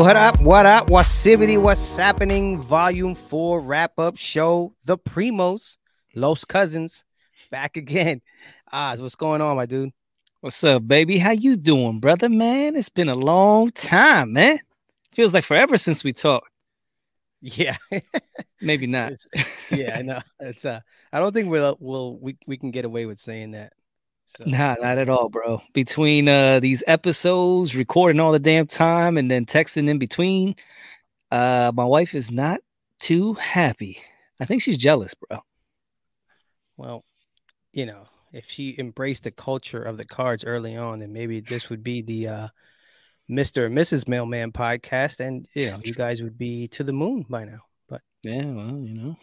What up, what's happening? Volume 4 wrap-up show, The Primos, Los Cousins, back again. Oz, what's going on, my dude? What's up, baby? How you doing, brother, man? It's been a long time, man. Feels like forever since we talked. Yeah. Maybe not. Yeah, I know. It's, I don't think we can get away with saying that. So. Nah, not at all, bro. Between these episodes, recording all the damn time, and then texting in between, my wife is not too happy. I think she's jealous, bro. Well, you know, if she embraced the culture of the cards early on, then maybe this would be the Mr. and Mrs. Mailman podcast, and you know, you guys would be to the moon by now. But yeah, well, you know.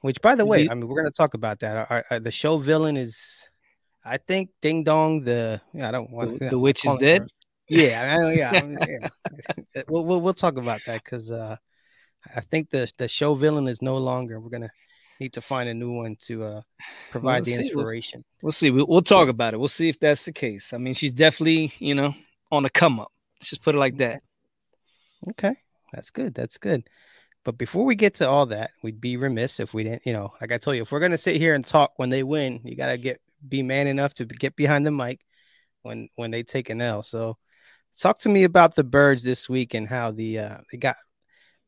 Which, by the way, I mean, we're gonna talk about that. The show villain is. I think Ding Dong, the witch is dead. Yeah. We'll talk about that because I think the show villain is no longer. We're gonna need to find a new one to provide the inspiration. We'll see. We'll talk about it. We'll see if that's the case. I mean, she's definitely, you know, on the come up. Let's just put it like that. Okay, that's good. That's good. But before we get to all that, we'd be remiss if we didn't. You know, like I told you, if we're gonna sit here and talk when they win, you gotta be man enough to get behind the mic when they take an L. So talk to me about the Birds this week and how they got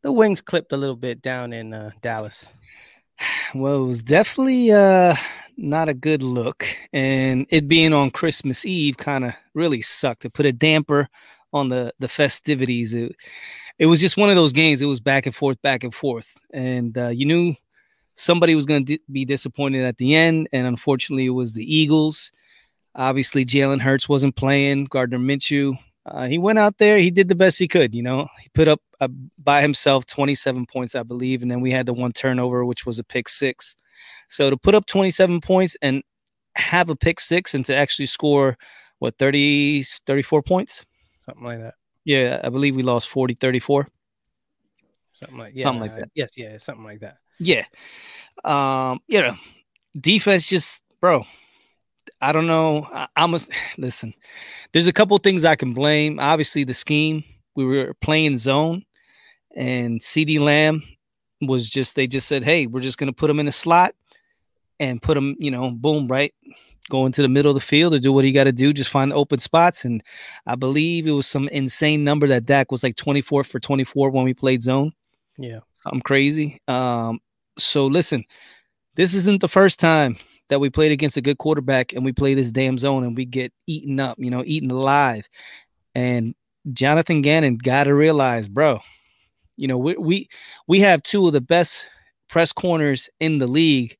the wings clipped a little bit down in Dallas. Well, it was definitely not a good look. And it being on Christmas Eve kind of really sucked. It put a damper on the festivities. It was just one of those games. It was back and forth. And you knew somebody was going to be disappointed at the end, and unfortunately, it was the Eagles. Obviously, Jalen Hurts wasn't playing. Gardner Minshew, he went out there. He did the best he could, you know. He put up by himself 27 points, I believe, and then we had the one turnover, which was a pick six. So to put up 27 points and have a pick six and to actually score, 34 points? Something like that. Yeah, I believe we lost 40-34. Something like that. Yes, yeah, something like that. Yeah. You know, defense just, bro, I don't know. Listen, there's a couple things I can blame. Obviously, the scheme. We were playing zone, and CeeDee Lamb they just said, hey, we're just going to put him in a slot and put him, you know, boom, right? Go into the middle of the field or do what he got to do, just find the open spots. And I believe it was some insane number that Dak was like 24 for 24 when we played zone. Yeah. Something crazy. So listen, this isn't the first time that we played against a good quarterback and we play this damn zone and we get eaten up, you know, eaten alive. And Jonathan Gannon got to realize, bro, you know, we have two of the best press corners in the league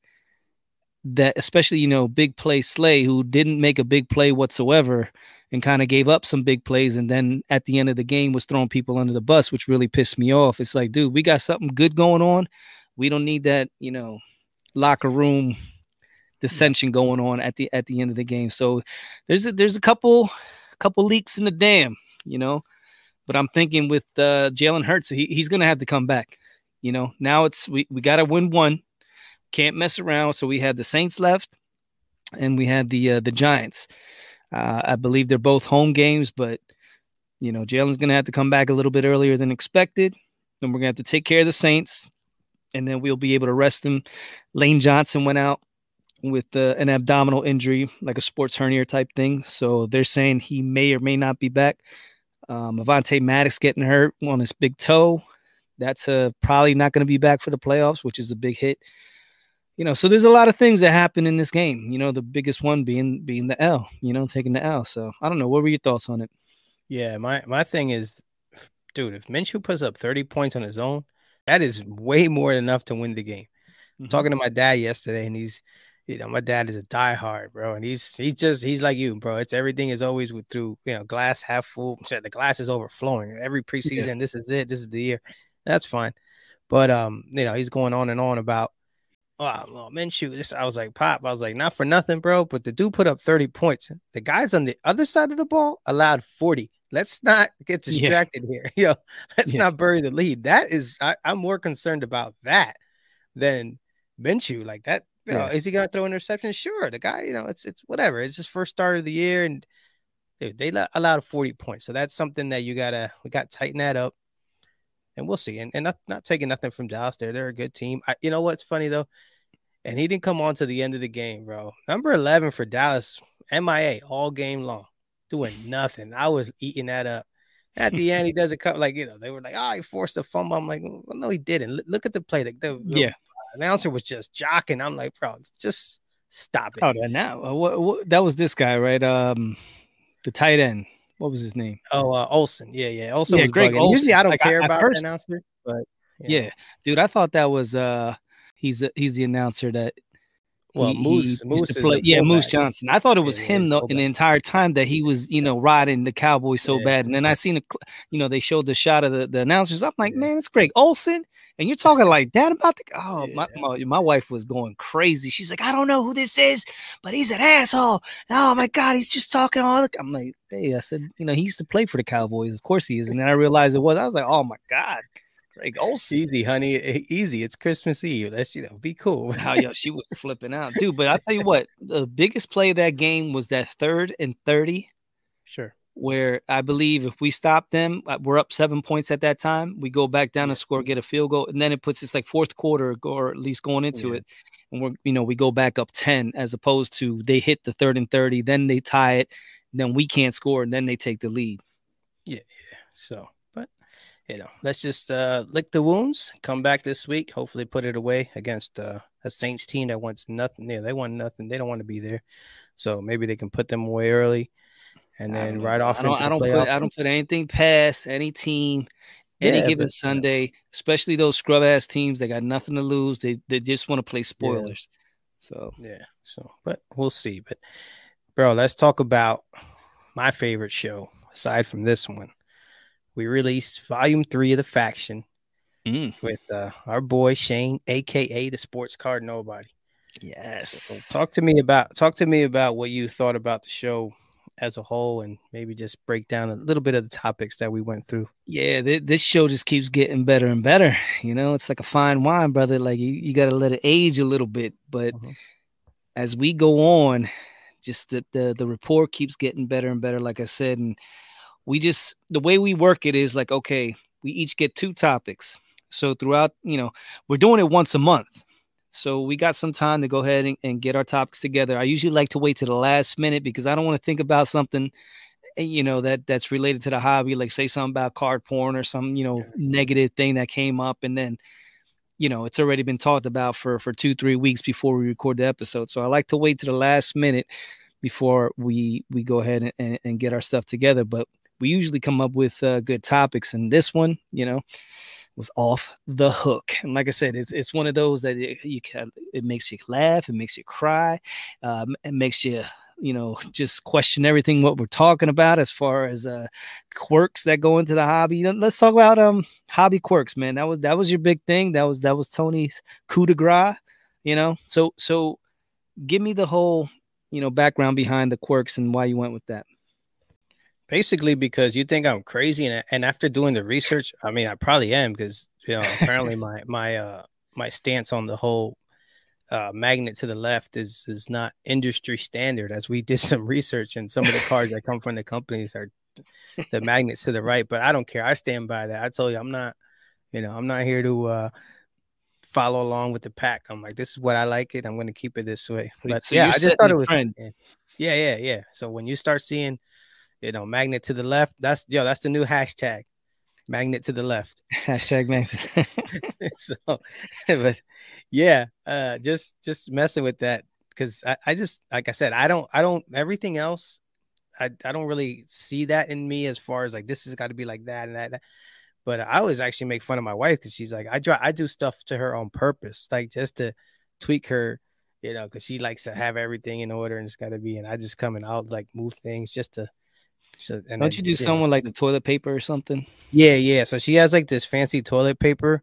that, especially, you know, big play Slay, who didn't make a big play whatsoever and kind of gave up some big plays. And then at the end of the game was throwing people under the bus, which really pissed me off. It's like, dude, we got something good going on. We don't need that, you know, locker room dissension going on at the end of the game. So there's a couple leaks in the dam, you know. But I'm thinking with Jalen Hurts, he's going to have to come back. You know, now it's we got to win one. Can't mess around. So we had the Saints left, and we had the Giants. I believe they're both home games, but, you know, Jalen's going to have to come back a little bit earlier than expected. Then we're going to have to take care of the Saints. And then we'll be able to rest him. Lane Johnson went out with an abdominal injury, like a sports hernia type thing. So they're saying he may or may not be back. Avonte Maddox getting hurt on his big toe. That's probably not going to be back for the playoffs, which is a big hit. You know, so there's a lot of things that happen in this game. You know, the biggest one being the L, you know, taking the L. So I don't know. What were your thoughts on it? Yeah, my thing is, dude, if Minshew puts up 30 points on his own, that is way more than enough to win the game. Mm-hmm. I'm talking to my dad yesterday, and he's, you know, my dad is a diehard, bro. And he's like you, bro. It's everything is always through, you know, glass half full. The glass is overflowing. Every preseason, This is it. This is the year. That's fine. But, you know, he's going on and on about, oh, Minshew. This, I was like, Pop. I was like, not for nothing, bro. But the dude put up 30 points. The guys on the other side of the ball allowed 40. Let's not get distracted here. You know, let's not bury the lead. That is, I'm more concerned about that than Minshew. Like that, you know, is he gonna throw an interception? Sure, the guy, you know, it's whatever. It's his first start of the year, and dude, they allowed 40 points. So that's something that we gotta tighten that up. and we'll see. And not taking nothing from Dallas there. They're a good team. You know what's funny, though? And he didn't come on to the end of the game, bro. Number 11 for Dallas, MIA, all game long, doing nothing. I was eating that up. At the end, he does a couple, like, you know, they were like, oh, he forced a fumble. I'm like, well, no, he didn't. Look at the play. Like, the announcer was just jocking. I'm like, bro, just stop it. Oh, now, that was this guy, right? The tight end. What was his name? Oh, Olsen. Yeah. Olsen was Greg Olsen. Usually I don't care about the announcer, but yeah. Dude, I thought that was he's the announcer that Moose Johnson. I thought it was him though in the entire time that he was, you know, riding the Cowboys so bad. And then I seen they showed the shot of the announcers. I'm like, man, it's Greg Olsen, and you're talking like that about the my wife was going crazy. She's like, I don't know who this is, but he's an asshole. Oh my God, he's just talking all the. I'm like, hey, I said, you know, he used to play for the Cowboys, of course he is. And then I realized it was. I was like, oh my God. Like, oh, easy, honey, easy. It's Christmas Eve. Let's, you know, be cool. Wow, yo, she was flipping out, dude. But I tell you what, the biggest play of that game was that 3rd and 30. Sure. Where I believe if we stop them, we're up 7 points at that time. We go back down and score, get a field goal, and then it puts us like fourth quarter, or at least going into it, and we're, you know, we go back up 10, as opposed to they hit the 3rd and 30, then they tie it, then we can't score, and then they take the lead. Yeah. So. You know, let's just lick the wounds, come back this week, hopefully put it away against a Saints team that wants nothing. Yeah, they want nothing. They don't want to be there. So maybe they can put them away early and then right off. I don't put anything past any team, Sunday, especially those scrub-ass teams. They got nothing to lose. They just want to play spoilers. Yeah. So, but we'll see. But, bro, let's talk about my favorite show aside from this one. We released Volume 3 of The Faction with our boy Shane, a.k.a. The Sports Card Nobody. Yes. So talk to me about what you thought about the show as a whole, and maybe just break down a little bit of the topics that we went through. Yeah, this show just keeps getting better and better. You know, it's like a fine wine, brother. Like, you got to let it age a little bit. But as we go on, just the rapport keeps getting better and better, like I said, and we just, the way we work it is like, okay, we each get 2 topics. So throughout, you know, we're doing it once a month. So we got some time to go ahead and get our topics together. I usually like to wait to the last minute because I don't want to think about something, you know, that's related to the hobby, like say something about card porn or some, you know, negative thing that came up. And then, you know, it's already been talked about for 2-3 weeks before we record the episode. So I like to wait to the last minute before we go ahead and get our stuff together. But we usually come up with good topics, and this one, you know, was off the hook. And like I said, it's one of those that it makes you laugh, it makes you cry, it makes you, you know, just question everything what we're talking about as far as quirks that go into the hobby. You know, let's talk about hobby quirks, man. That was your big thing. That was Tony's coup de grace, you know. So give me the whole, you know, background behind the quirks and why you went with that. Basically because you think I'm crazy, and after doing the research, I mean, I probably am, because, you know, apparently my stance on the whole magnet to the left is not industry standard, as we did some research, and some of the cards that come from the companies are the magnets to the right. But I don't care. I stand by that. I told you I'm not here to follow along with the pack. I'm like, this is what I like it. I'm going to keep it this way. So yeah, I just thought it was trend. Yeah. So when you start seeing, you know, magnet to the left. That's the new hashtag, magnet to the left. Hashtag magnet. So, but yeah, just messing with that, because I just, like I said, I don't everything else. I don't really see that in me as far as like this has got to be like that and that. But I always actually make fun of my wife because she's like, I do stuff to her on purpose, like just to tweak her. You know, because she likes to have everything in order and it's got to be. And I just come and I'll like move things just to. So, and don't you do someone like the toilet paper or something? Yeah. So she has like this fancy toilet paper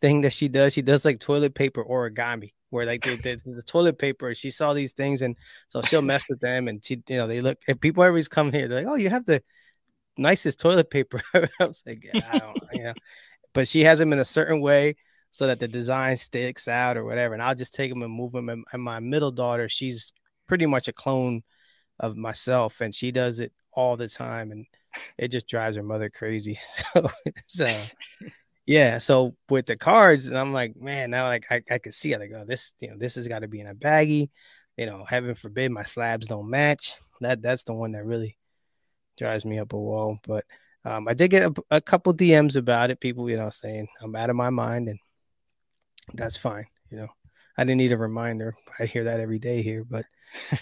thing that she does. She does like toilet paper origami, where like the toilet paper. She saw these things, and so she'll mess with them. And she, you know, they look. If people always come here, they're like, "Oh, you have the nicest toilet paper." I was like, yeah, I don't, you know. But she has them in a certain way so that the design sticks out or whatever. And I'll just take them and move them. And my middle daughter, she's pretty much a clone of myself, and she does it all the time, and it just drives her mother crazy. So Yeah. So with the cards, and I'm like, man, now like I could see it. Like, oh, this, you know, this has got to be in a baggie. You know, heaven forbid my slabs don't match. That's the one that really drives me up a wall. But I did get a couple DMs about it. People, you know, saying I'm out of my mind, and that's fine. You know, I didn't need a reminder. I hear that every day here, but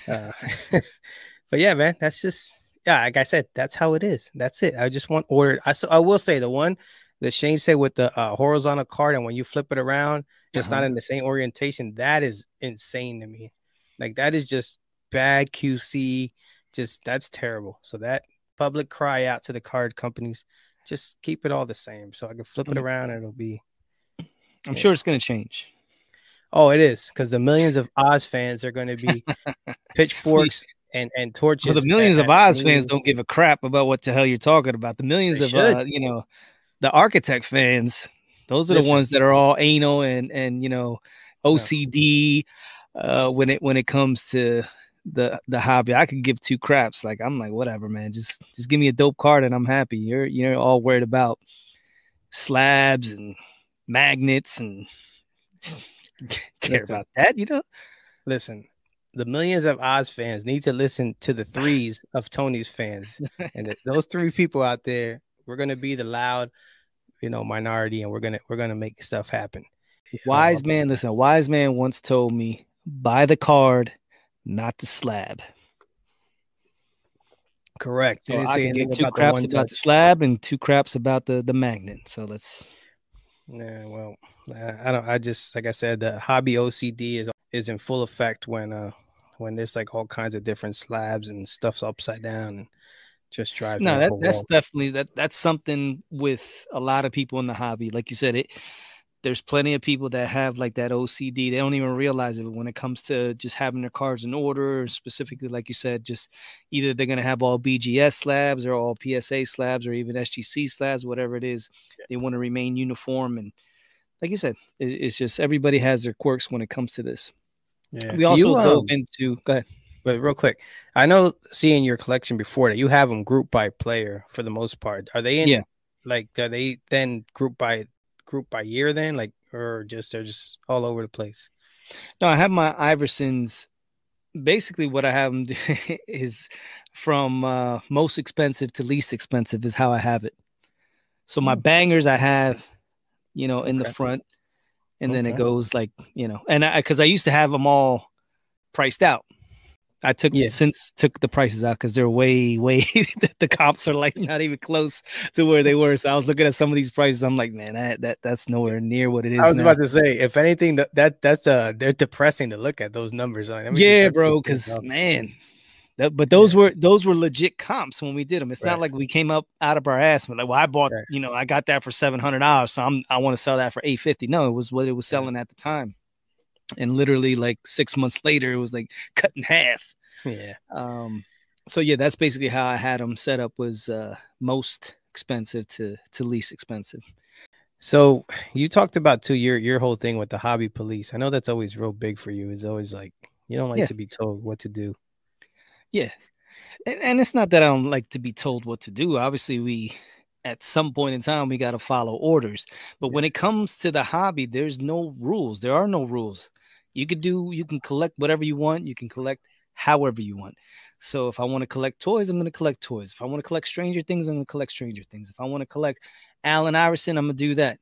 but yeah, man, that's just, yeah, like I said, that's how it is. That's it. I just want ordered. I will say the one that Shane said with the horizontal card, and when you flip it around, it's not in the same orientation. That is insane to me. Like, that is just bad QC. Just, that's terrible. So that public cry out to the card companies, just keep it all the same. So I can flip it around and it'll be, I'm sure it's going to change. Oh, it is. Because the millions of Oz fans are going to be pitchforks and torches. Well, the millions of Oz fans don't give a crap about what the hell you're talking about. The millions of, you know, the architect fans, those are the ones that are all anal and, you know, OCD when it comes to the hobby. I could give two craps. Like, I'm like, whatever, man, just give me a dope card and I'm happy. You're all worried about slabs and magnets and care about that, you know? Listen, the millions of Oz fans need to listen to the threes of Tony's fans. And those three people out there, we're going to be the loud, you know, minority, and we're going to make stuff happen. Wise man, listen, a wise man once told me, buy the card, not the slab. Correct. So I can get two craps about the slab and two craps about the magnet. So let's. Yeah, well, I don't. I just, like I said, the hobby OCD is in full effect when there's like all kinds of different slabs and stuff's upside down and just driving. No, that's definitely that's something with a lot of people in the hobby. Like you said, it. There's plenty of people that have like that OCD. They don't even realize it when it comes to just having their cards in order, or specifically, like you said, just either they're going to have all BGS slabs or all PSA slabs or even SGC slabs, whatever it is. They want to remain uniform. And like you said, it's just everybody has their quirks when it comes to this. Yeah. We also dove into – go ahead. But real quick, I know seeing your collection before that you have them grouped by player for the most part. Are they in like, are they then grouped by – group by year then, like, or just they're just all over the place? No, I have my Iversons. Basically what I have them do is from most expensive to least expensive is how I have it. So my bangers I have, you know, in the front, and then it goes like, you know, and because I used to have them all priced out. I took the prices out because they're way the comps are like not even close to where they were. So I was looking at some of these prices. I'm like, man, that's nowhere near what it is. I was about to say, if anything, that's they're depressing to look at those numbers. I mean, yeah, bro, because man, those were legit comps when we did them. It's not like we came up out of our ass and like, well, I bought, you know, I got that for $700, so I want to sell that for $850. No, it was what it was selling at the time. And literally like 6 months later, it was like cut in half. Yeah. So yeah, that's basically how I had them set up, was most expensive to least expensive. So you talked about too your whole thing with the hobby police. I know that's always real big for you. It's always like you don't like to be told what to do. Yeah. And it's not that I don't like to be told what to do. Obviously, we at some point in time, we got to follow orders. But when it comes to the hobby, there's no rules. There are no rules. You can collect whatever you want. You can collect however you want. So if I want to collect toys, I'm going to collect toys. If I want to collect Stranger Things, I'm going to collect Stranger Things. If I want to collect Allen Iverson, I'm going to do that.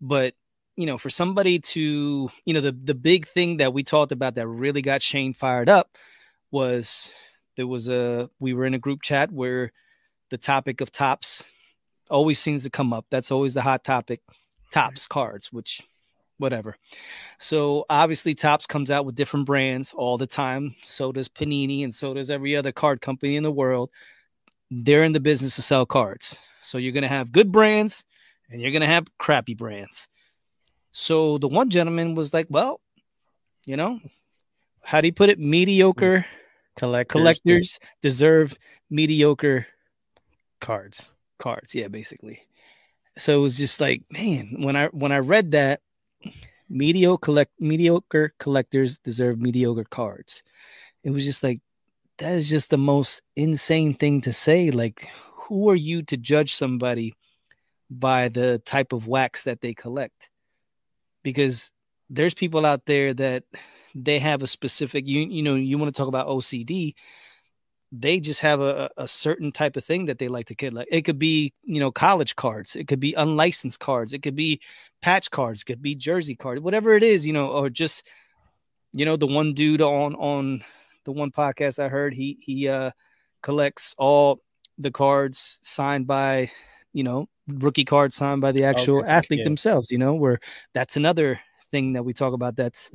But, you know, for somebody to, you know, the big thing that we talked about that really got Shane fired up was we were in a group chat where the topic of tops always seems to come up. That's always the hot topic, tops cards, which whatever. So obviously tops comes out with different brands all the time. So does Panini and so does every other card company in the world. They're in the business to sell cards. So you're going to have good brands and you're going to have crappy brands. So the one gentleman was like, well, you know, how do you put it? Mediocre collectors deserve mediocre cards. Yeah, basically. So it was just like, man, when I read that, mediocre collectors deserve mediocre cards, it was just like, that is just the most insane thing to say. Like, who are you to judge somebody by the type of wax that they collect, because there's people out there that they have a specific, you want to talk about OCD. They just have a certain type of thing that they like to collect. It could be, college cards. It could be unlicensed cards. It could be patch cards. It could be jersey cards, whatever it is, or just, the one dude on the one podcast I heard, he collects all the cards signed by, rookie cards signed by the actual athlete themselves, where that's another thing that we talk about. That's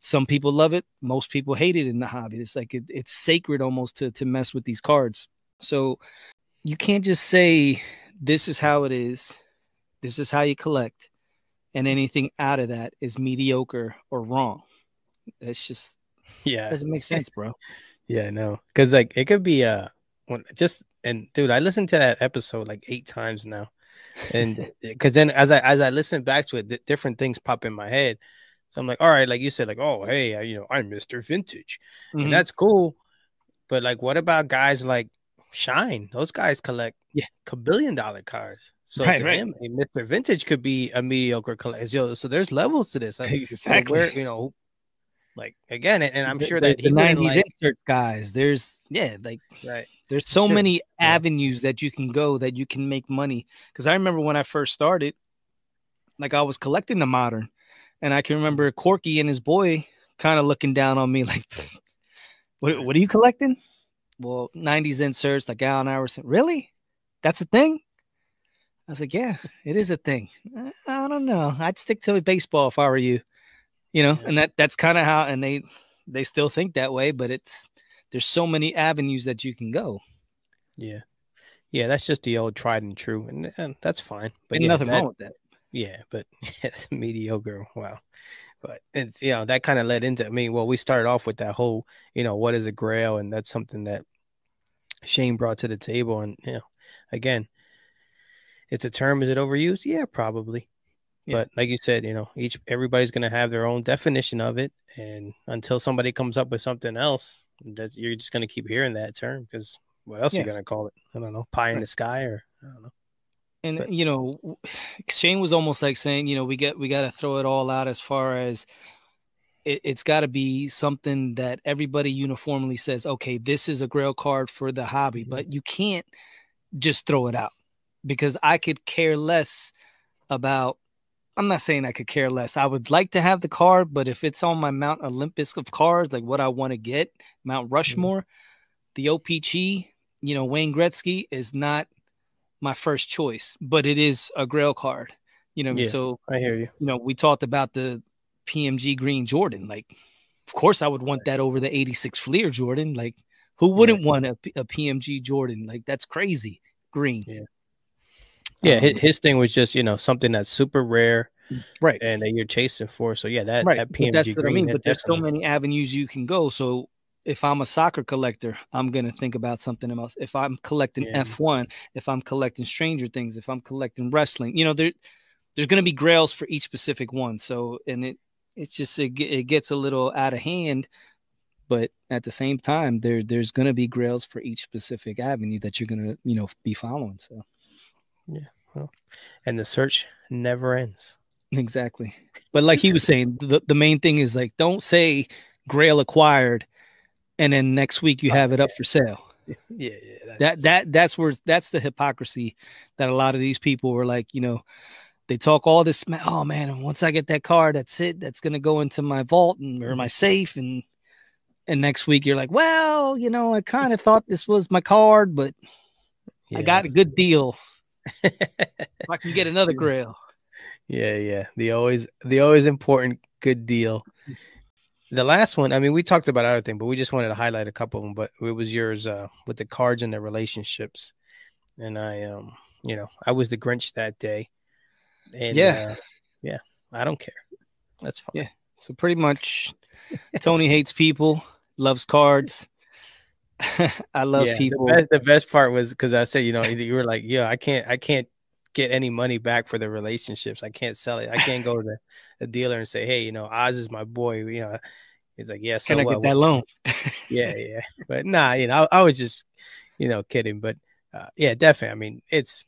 some people love it. Most people hate it in the hobby. It's like it's sacred almost to mess with these cards. So you can't just say, this is how it is. This is how you collect. And anything out of that is mediocre or wrong. It's just, it doesn't make sense, bro. Yeah, no. Because it could be dude, I listened to that episode 8 times now. And because then as I listen back to it, different things pop in my head. So I'm like, all right, like you said, like, oh, hey, I'm Mr. Vintage. Mm-hmm. And that's cool. But what about guys like Shine? Those guys collect $1 billion cards. So him, Mr. Vintage could be a mediocre collector. So there's levels to this. Exactly. So where, again, and I'm sure that the 90s insert guys, there's, right. There's so many avenues that you can go that you can make money. Because I remember when I first started, I was collecting the modern. And I can remember Corky and his boy kind of looking down on me like, what are you collecting? Well, 90s inserts, like Allen Iverson. Really? That's a thing? I was like, yeah, it is a thing. I don't know. I'd stick to baseball if I were you. And that's kind of how, and they still think that way, but there's so many avenues that you can go. Yeah. Yeah, that's just the old tried and true, and that's fine. But ain't nothing wrong with that. Yeah, but it's mediocre. Wow. But it's, that kind of led into, we started off with that whole, what is a grail? And that's something that Shane brought to the table. And, again, it's a term. Is it overused? Yeah, probably. Yeah. But like you said, everybody's going to have their own definition of it. And until somebody comes up with something else, that you're just going to keep hearing that term, because what else are you going to call it? I don't know. Pie in the sky, or I don't know. And, Shane was almost saying, we got to throw it all out, as far as it's got to be something that everybody uniformly says, okay, this is a grail card for the hobby, but you can't just throw it out, because I could care less about, I'm not saying I could care less. I would like to have the card, but if it's on my Mount Olympus of cards, like what I want to get, Mount Rushmore, the OPG, Wayne Gretzky is not my first choice, but it is a grail card, so I hear you. We talked about the PMG Green Jordan. Of course I would want that over the 86 Fleer Jordan. Who wouldn't want a PMG Jordan? That's crazy. Green. Yeah. His thing was just, something that's super rare. Right. And that you're chasing for. So yeah, that PMG that's Green. What I mean. But there's so many avenues you can go. So if I'm a soccer collector, I'm going to think about something else. If I'm collecting F1, if I'm collecting Stranger Things, if I'm collecting wrestling, there's going to be grails for each specific one. So, and it gets a little out of hand, but at the same time, there's going to be grails for each specific avenue that you're going to, be following. So, yeah. Well, and the search never ends. Exactly. But he was saying, the main thing is don't say grail acquired, and then next week you have it up for sale. Yeah. That's the hypocrisy that a lot of these people were they talk all this. Oh man, once I get that card, that's it. That's gonna go into my vault or my safe. And next week you're like, well, I kind of thought this was my card, but I got a good deal. I can get another grail. Yeah. The always important good deal. The last one, we talked about other thing, but we just wanted to highlight a couple of them. But it was yours with the cards and the relationships. And I, I was the Grinch that day. And I don't care. That's fine. Yeah. So pretty much, Tony hates people, loves cards. I love people. The best part was because I said, you were like, yeah, I can't get any money back for the relationships. I can't sell it. I can't go to the dealer and say, hey, Oz is my boy. It's like, yeah, so can I get that loan? Yeah. But nah, I was just, kidding. But definitely. It's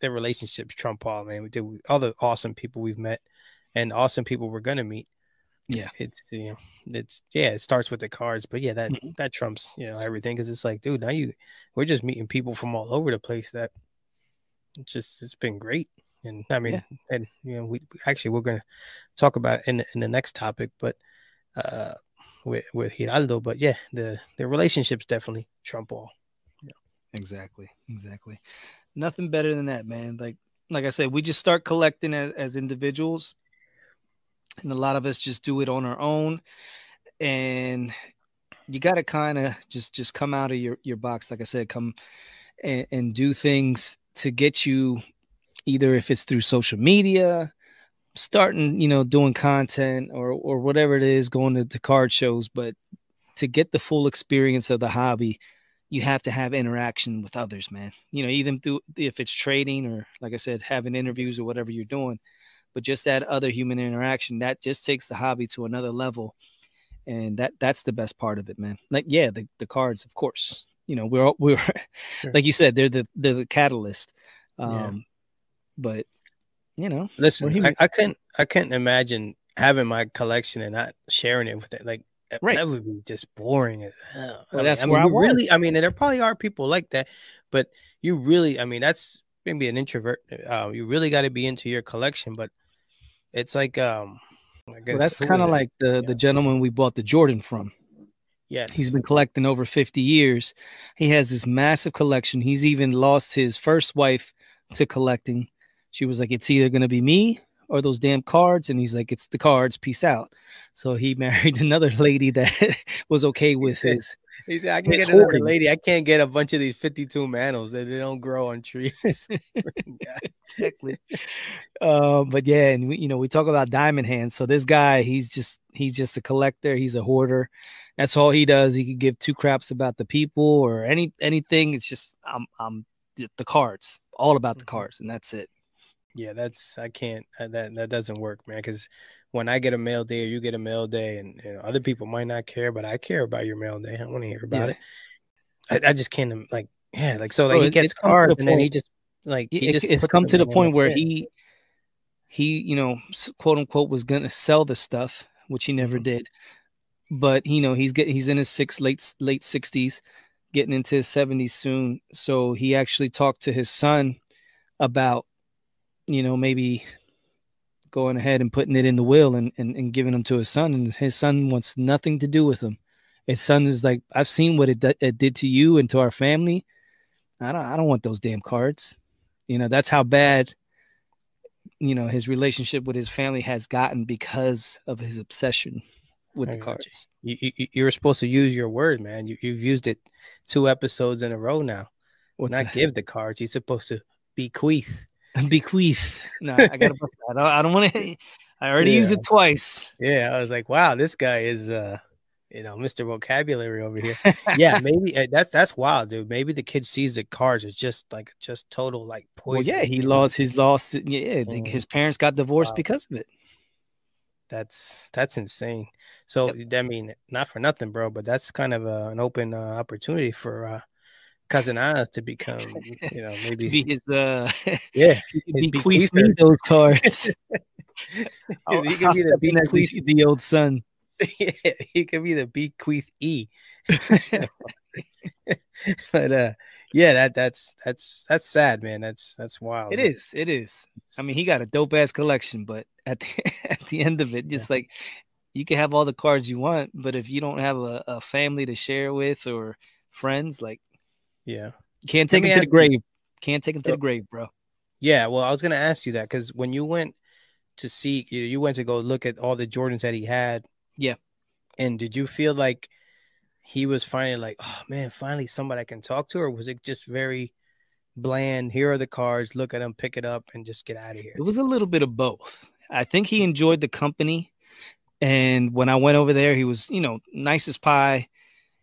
their relationships trump all, man. We did with other awesome people we've met and awesome people we're gonna meet. Yeah, it's, you know, it's, yeah, it starts with the cards, but yeah, that mm-hmm. that trumps, you know, everything, because it's like, dude, now we're just meeting people from all over the place. That it's been great. And I mean, yeah. And you know, we're gonna talk about it in the next topic, but with Geraldo, but yeah, the relationships definitely trump all. Yeah. Exactly. Nothing better than that, man. Like I said, we just start collecting as individuals. And a lot of us just do it on our own, and you got to kind of just come out of your box. Like I said, come and do things to get you, either if it's through social media, starting, you know, doing content or whatever it is, going to card shows. But to get the full experience of the hobby, you have to have interaction with others, man. You know, even if it's trading or, like I said, having interviews or whatever you're doing. But just that other human interaction, that just takes the hobby to another level. And that's the best part of it, man. Like, yeah, the cards, of course, you know, we're sure. Like you said, they're the catalyst. Yeah. But, you know, listen, I couldn't imagine having my collection and not sharing it with it. Like, right. That would be just boring as hell. Well, there probably are people like that, but you really, I mean, that's, be an introvert, you really got to be into your collection. But it's like I guess, well, that's kind of like the gentleman we bought the Jordan from. Yes, he's been collecting over 50 years. He has this massive collection. He's even lost his first wife to collecting. She was like, it's either going to be me or those damn cards. And he's like, it's the cards, peace out. So he married another lady that was okay with his. He said, I can get another lady. I can't get a bunch of these 52 manos that they don't grow on trees. Yeah, exactly. But yeah, and we talk about diamond hands. So this guy, he's just a collector. He's a hoarder. That's all he does. He can give two craps about the people or anything. It's just I'm the cards, all about the cards, and that's it. Yeah, that doesn't work, man. Because when I get a mail day or you get a mail day, and you know, other people might not care, but I care about your mail day. I want to hear about it. I just can't, like, yeah, like, so like, bro, he gets cards and then he just like it's come to the point where he you know, quote unquote, was gonna sell the stuff, which he never did. But you know, he's in his late 60s, getting into his 70s soon. So he actually talked to his son about, you know, maybe going ahead and putting it in the will and giving them to his son. And his son wants nothing to do with him. His son is like, I've seen what it did to you and to our family. I don't want those damn cards. You know, that's how bad, you know, his relationship with his family has gotten because of his obsession with the cards. You were supposed to use your word, man. You've used it 2 episodes in a row now. Not give the cards. He's supposed to bequeath. Bequeath. No, I gotta bust that. I don't want to. I already used it twice. Yeah, I was like, wow, this guy is, you know, Mr. Vocabulary over here. Yeah, maybe that's wild, dude. Maybe the kid sees the cards as just total like poison. Well, yeah, he lost his loss. Yeah, his parents got divorced because of it. That's insane. So I mean, not for nothing, bro, but that's kind of an open opportunity for Cousin Oz to become, you know, maybe be his bequeath me those cards. He could be the bequeath, the old son. Yeah, he could be the bequeath E. But yeah, that's sad, man. That's wild. It is. I mean, he got a dope ass collection, but at the end of it, just like, you can have all the cards you want, but if you don't have a family to share with or friends, like, yeah, can't take him to the grave. Can't take him to the grave, bro. Yeah, well, I was gonna ask you that, because when you went to see, you went to go look at all the Jordans that he had. Yeah, and did you feel like he was finally like, oh man, finally somebody I can talk to, or was it just very bland? Here are the cards, look at them, pick it up, and just get out of here. It was a little bit of both. I think he enjoyed the company, and when I went over there, he was, you know, nice as pie.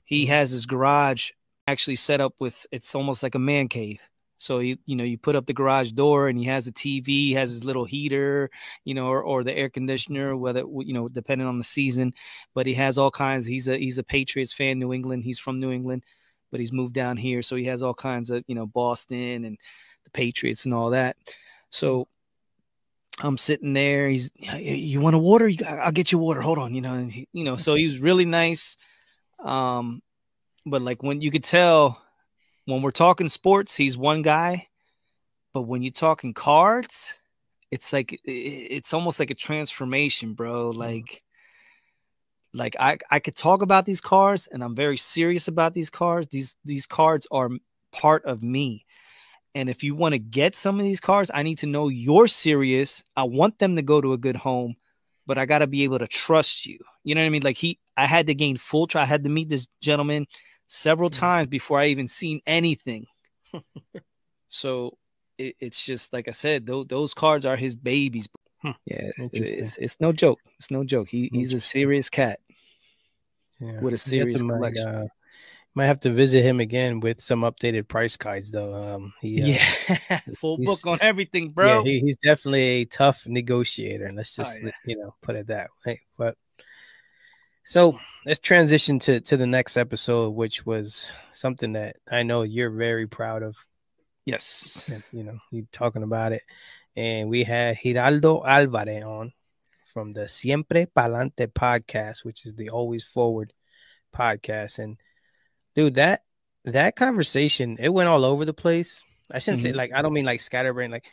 He has his garage actually set up with, it's almost like a man cave. So you put up the garage door and he has the TV, he has his little heater, you know, or the air conditioner, whether, you know, depending on the season. But he has all kinds. He's a Patriots fan, New England. He's from New England, but he's moved down here, so he has all kinds of, you know, Boston and the Patriots and all that. So I'm sitting there. He's, you want a water? I'll get you water. Hold on. You know, and he, you know, so he was really nice. But like when you could tell when we're talking sports, he's one guy, but when you're talking cards, it's like, it's almost like a transformation, bro. Like I could talk about these cards and I'm very serious about these cards. These cards are part of me. And if you want to get some of these cards, I need to know you're serious. I want them to go to a good home, but I got to be able to trust you. You know what I mean? Like I had to gain full trust. I had to meet this gentleman several times before I even seen anything. So it's just, like I said, those cards are his babies. Huh. Yeah. It's no joke. It's no joke. He's a serious cat with a serious collection. Might have to visit him again with some updated price guides, though. Full book on everything, bro. Yeah, he's definitely a tough negotiator. Let's just, put it that way. But so let's transition to the next episode, which was something that I know you're very proud of. Yes. You're talking about it. And we had Geraldo Alvarez on from the Siempre Palante podcast, which is the Always Forward podcast. And dude, that conversation, it went all over the place. I shouldn't say, I don't mean like scatterbrain. Like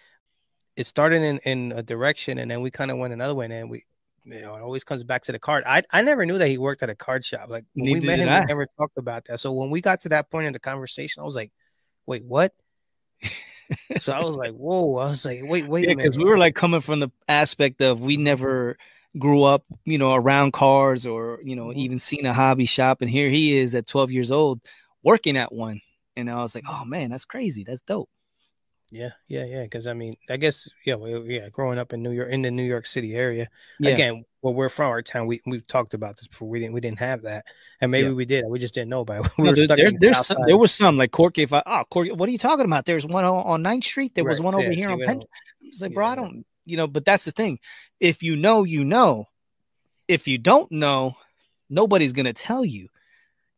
it started in a direction and then we kind of went another way. And then we, it always comes back to the card. I never knew that he worked at a card shop. Like when we met him, we never talked about that. So when we got to that point in the conversation, I was like, wait, what? So I was like, whoa. I was like, wait a minute. Because we were like coming from the aspect of we never grew up, around cars or, even seen a hobby shop. And here he is at 12 years old working at one. And I was like, oh, man, that's crazy. That's dope. Yeah. Because, I guess, growing up in New York, in the New York City area, again, where we're from, our town, we've talked about this before. We didn't have that. And maybe we did. We just didn't know about it. There was some, like, Corky, what are you talking about? There's one on 9th Street. There was one over here on Penn. I was like, bro, I don't, but that's the thing. If you know, you know. If you don't know, nobody's going to tell you.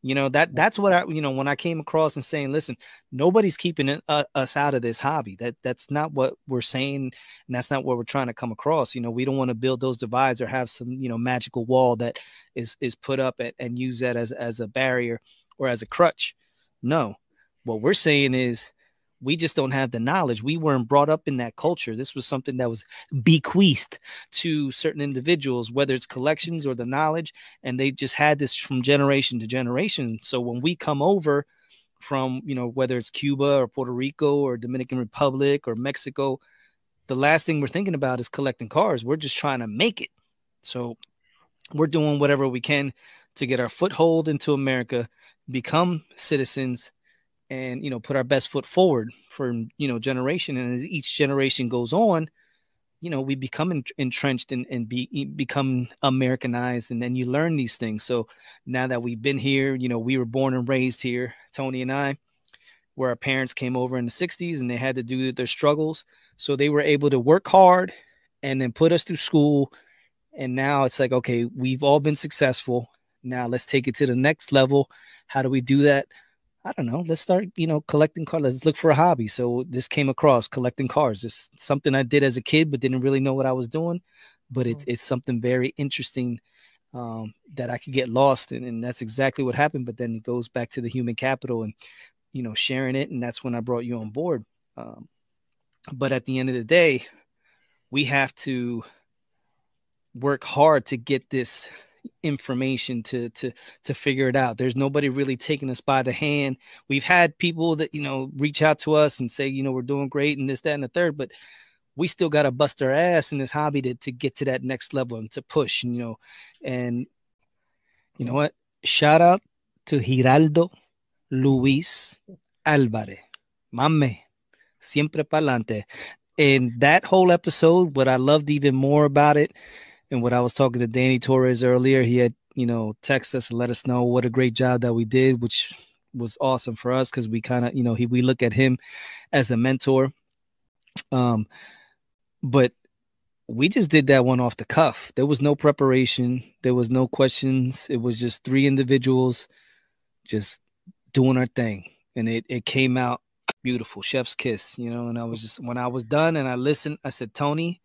That's what I, when I came across and saying, listen, nobody's keeping us out of this hobby. That's not what we're saying. And that's not what we're trying to come across. We don't want to build those divides or have some, magical wall that is put up and use that as a barrier or as a crutch. No, what we're saying is we just don't have the knowledge. We weren't brought up in that culture. This was something that was bequeathed to certain individuals, whether it's collections or the knowledge, and they just had this from generation to generation. So when we come over from, whether it's Cuba or Puerto Rico or Dominican Republic or Mexico, the last thing we're thinking about is collecting cars. We're just trying to make it. So we're doing whatever we can to get our foothold into America, become citizens, and put our best foot forward for generation, and as each generation goes on, we become entrenched and become Americanized, and then you learn these things. So now that we've been here, we were born and raised here, Tony and I, where our parents came over in the 60s and they had to do their struggles, so they were able to work hard and then put us through school. And now it's like, okay, we've all been successful, now let's take it to the next level. How do we do that? I don't know. Let's start, collecting cars. Let's look for a hobby. So this came across, collecting cars. It's something I did as a kid, but didn't really know what I was doing. But it's something very interesting that I could get lost in. And that's exactly what happened. But then it goes back to the human capital and, sharing it. And that's when I brought you on board. But at the end of the day, we have to work hard to get this information to figure it out. There's nobody really taking us by the hand. We've had people that reach out to us and say we're doing great and this, that, and the third, but we still got to bust our ass in this hobby to get to that next level and to push. And you know what, shout out to Geraldo Luis Alvarez, my man, Siempre Palante. And that whole episode, what I loved even more about it, and what I was talking to Danny Torres earlier, he had, text us and let us know what a great job that we did, which was awesome for us because we kind of, we look at him as a mentor. But we just did that one off the cuff. There was no preparation. There was no questions. It was just three individuals just doing our thing. And it came out beautiful, chef's kiss, you know. And I was just, when I was done and I listened, I said, Tony,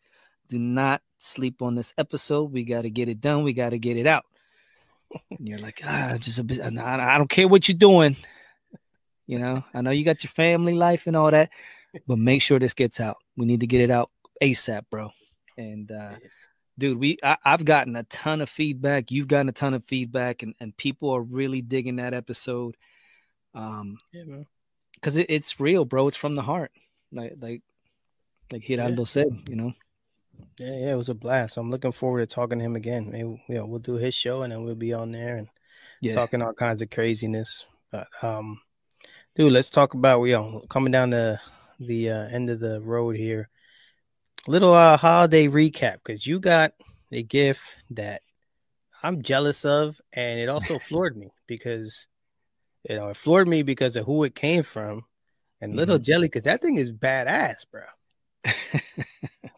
do not sleep on this episode. We got to get it done. We got to get it out. And you're like, I don't care what you're doing. You know, I know you got your family life and all that, but make sure this gets out. We need to get it out ASAP, bro. And, dude, I've gotten a ton of feedback. You've gotten a ton of feedback, and people are really digging that episode. Yeah, because it's real, bro. It's from the heart, like Geraldo said, you know. Yeah, it was a blast. I'm looking forward to talking to him again. Maybe, you know, we'll do his show, and then we'll be on there and talking all kinds of craziness. But, dude, let's talk about, you know, coming down to the end of the road here. Little holiday recap, because you got a gift that I'm jealous of, and it also floored me because, you know, it floored me because of who it came from, and Little Jelly, because that thing is badass, bro.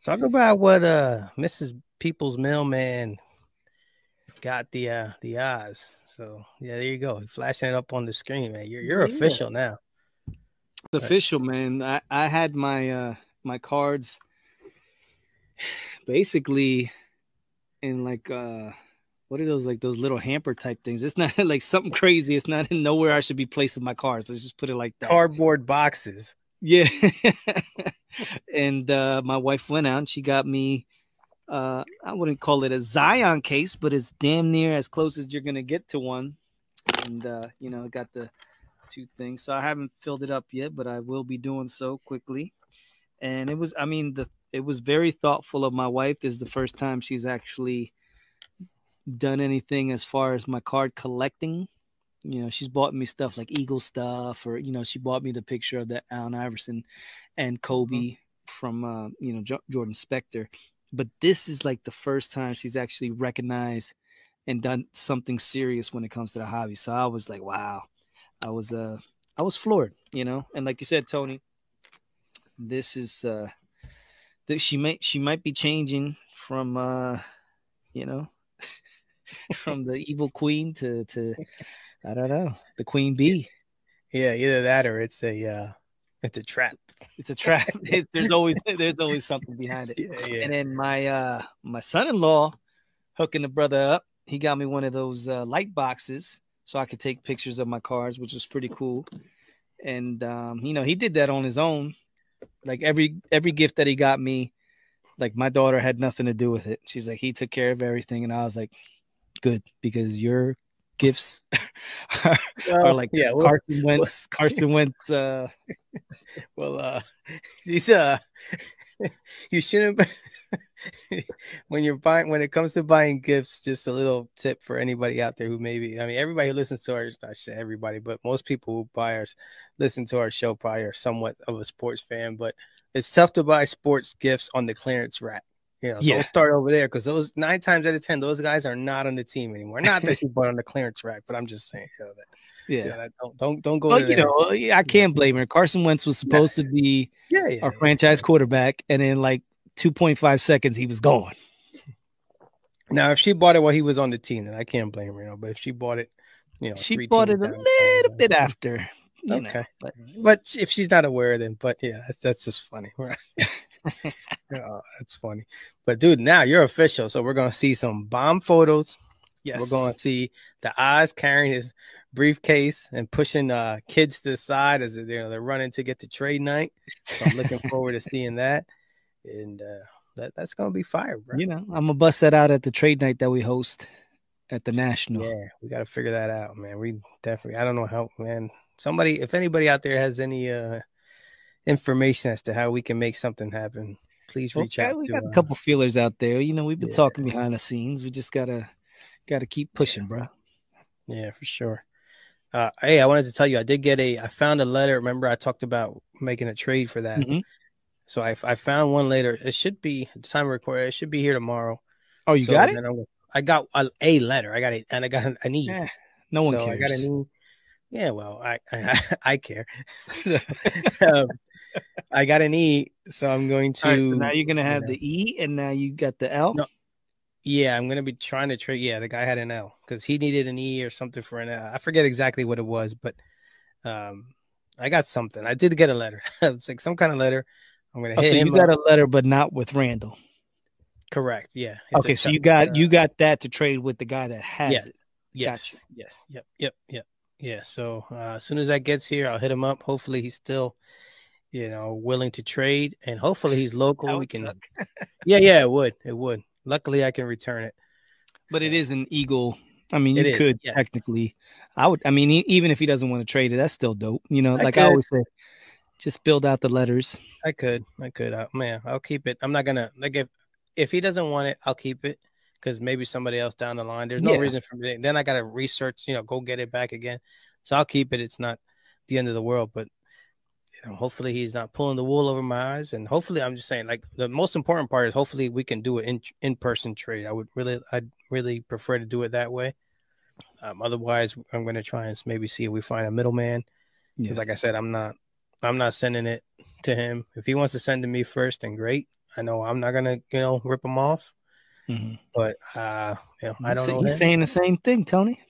Talk about what Mrs. People's mailman got the Oz. So yeah, there you go. Flashing it up on the screen, man. You're official now. It's official, man. I had my cards basically in like what are those, like those little hamper type things? It's not like something crazy. It's not in nowhere I should be placing my cards. Let's just put it like that. Cardboard boxes. Yeah. And my wife went out and she got me, I wouldn't call it a Zion case, but it's damn near as close as you're going to get to one. And, you know, got the two things. So I haven't filled it up yet, but I will be doing so quickly. And it was, I mean, it was very thoughtful of my wife. This is the first time she's actually done anything as far as my card collecting. You know, she's bought me stuff like Eagle stuff, or, you know, she bought me the picture of the Allen Iverson and Kobe from, you know, Jordan Specter. But this is like the first time she's actually recognized and done something serious when it comes to the hobby. So I was like, wow, I was floored, you know. And like you said, Tony, this is that she might be changing from, you know, from the evil queen to I don't know, the queen bee. Yeah, either that or it's a trap. It's a trap. There's always something behind it. Yeah. And then my son-in-law hooking the brother up. He got me one of those light boxes so I could take pictures of my cards, which was pretty cool. And you know, he did that on his own. Like every gift that he got me, like my daughter had nothing to do with it. She's like, he took care of everything, and I was like, good, because you're gifts are like Carson Wentz. He's you shouldn't. When it comes to buying gifts, just a little tip for anybody out there who maybe, I mean, everybody who listens to our, I say everybody, but most people who listen to our show probably are somewhat of a sports fan. But it's tough to buy sports gifts on the clearance rack. You know, Don't start over there, because those 9 times out of 10, those guys are not on the team anymore. Not that you bought on the clearance rack, but I'm just saying, you know, that. Yeah, you know, that don't go. But, you know, I can't blame her. Carson Wentz was supposed to be our franchise quarterback, and in like 2.5 seconds, he was gone. Now, if she bought it while he was on the team, then I can't blame her. You know, but if she bought it, you know, she bought it a little bit after. Okay, but if she's not aware, then that's just funny, right? Oh, that's funny. But dude, now you're official, so we're gonna see some bomb photos. Yes, we're gonna see the Oz carrying his briefcase and pushing kids to the side as they're running to get to trade night. So I'm looking forward to seeing that, and that's gonna be fire, bro. You know, I'm gonna bust that out at the trade night that we host at the National. Yeah, we gotta figure that out, man. We definitely. I don't know how, man. Somebody, if anybody out there has any information as to how we can make something happen, please reach out. We got a couple feelers out there. You know, we've been talking behind the scenes. We just gotta keep pushing, bro. Yeah, for sure. Hey, I wanted to tell you, I found a letter. Remember, I talked about making a trade for that. Mm-hmm. So I found one later. It should be at the time of recording. It should be here tomorrow. Oh, you got it? I got a letter. I got it, and I got an E. Yeah, no one cares. I got an E. Yeah, well, I care. So, I got an E, so I'm going to. Right, so now you're gonna have the E, and now you got the L. No, yeah, I'm gonna be trying to trade. Yeah, the guy had an L because he needed an E or something for an L. I forget exactly what it was, but I got something. I did get a letter. It's like some kind of letter. I'm gonna hit him. You got a letter, but not with Randall. Correct. Yeah. Okay. So you got that to trade with the guy that has it. Yes. Gotcha. Yes. Yep. Yeah. So as soon as that gets here, I'll hit him up. Hopefully he's still, you know, willing to trade, and hopefully he's local. We can. Yeah. It would. Luckily, I can return it. But so. It is an Eagle. I mean, you could technically. I would. I mean, even if he doesn't want to trade it, that's still dope. You know, I always say, just build out the letters. I could. I'll keep it. I'm not gonna like if he doesn't want it, I'll keep it because maybe somebody else down the line. There's no reason for me. Then I gotta research. You know, go get it back again. So I'll keep it. It's not the end of the world, but. And hopefully he's not pulling the wool over my eyes, and hopefully I'm just saying like the most important part is hopefully we can do an in-person trade. I'd really prefer to do it that way. Otherwise, I'm going to try and maybe see if we find a middleman. Because like I said, I'm not sending it to him. If he wants to send it to me first, then great. I know I'm not going to rip him off. Mm-hmm. But I don't know. He's saying the same thing, Tony.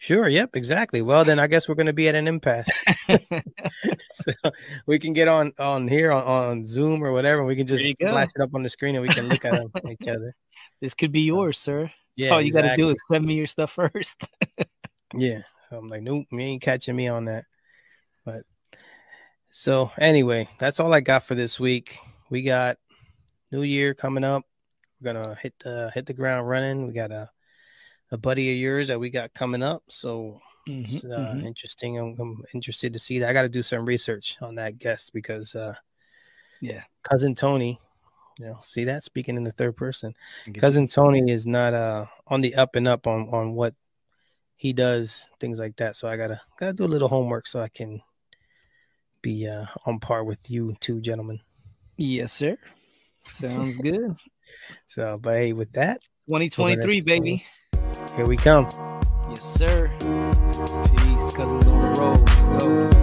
Sure. Yep. Exactly. Well, then I guess we're going to be at an impasse. So we can get on here on Zoom or whatever. And we can just flash it up on the screen and we can look at each other. This could be yours, sir. Yeah. All you got to do is send me your stuff first. Yeah. So I'm like, nope, you ain't catching me on that. But so anyway, that's all I got for this week. We got New Year coming up. We're gonna hit the ground running. We got a buddy of yours that we got coming up. So it's interesting. I'm interested to see that. I got to do some research on that guest because, Cousin Tony, see that speaking in the third person, Cousin Tony is not on the up and up on what he does, things like that. So I gotta do a little homework so I can be on par with you two gentlemen. Yes, sir. Sounds good. So, but hey, with that, 2023, baby. Here we come. Yes, sir. Peace, Cousins on the road. Let's go.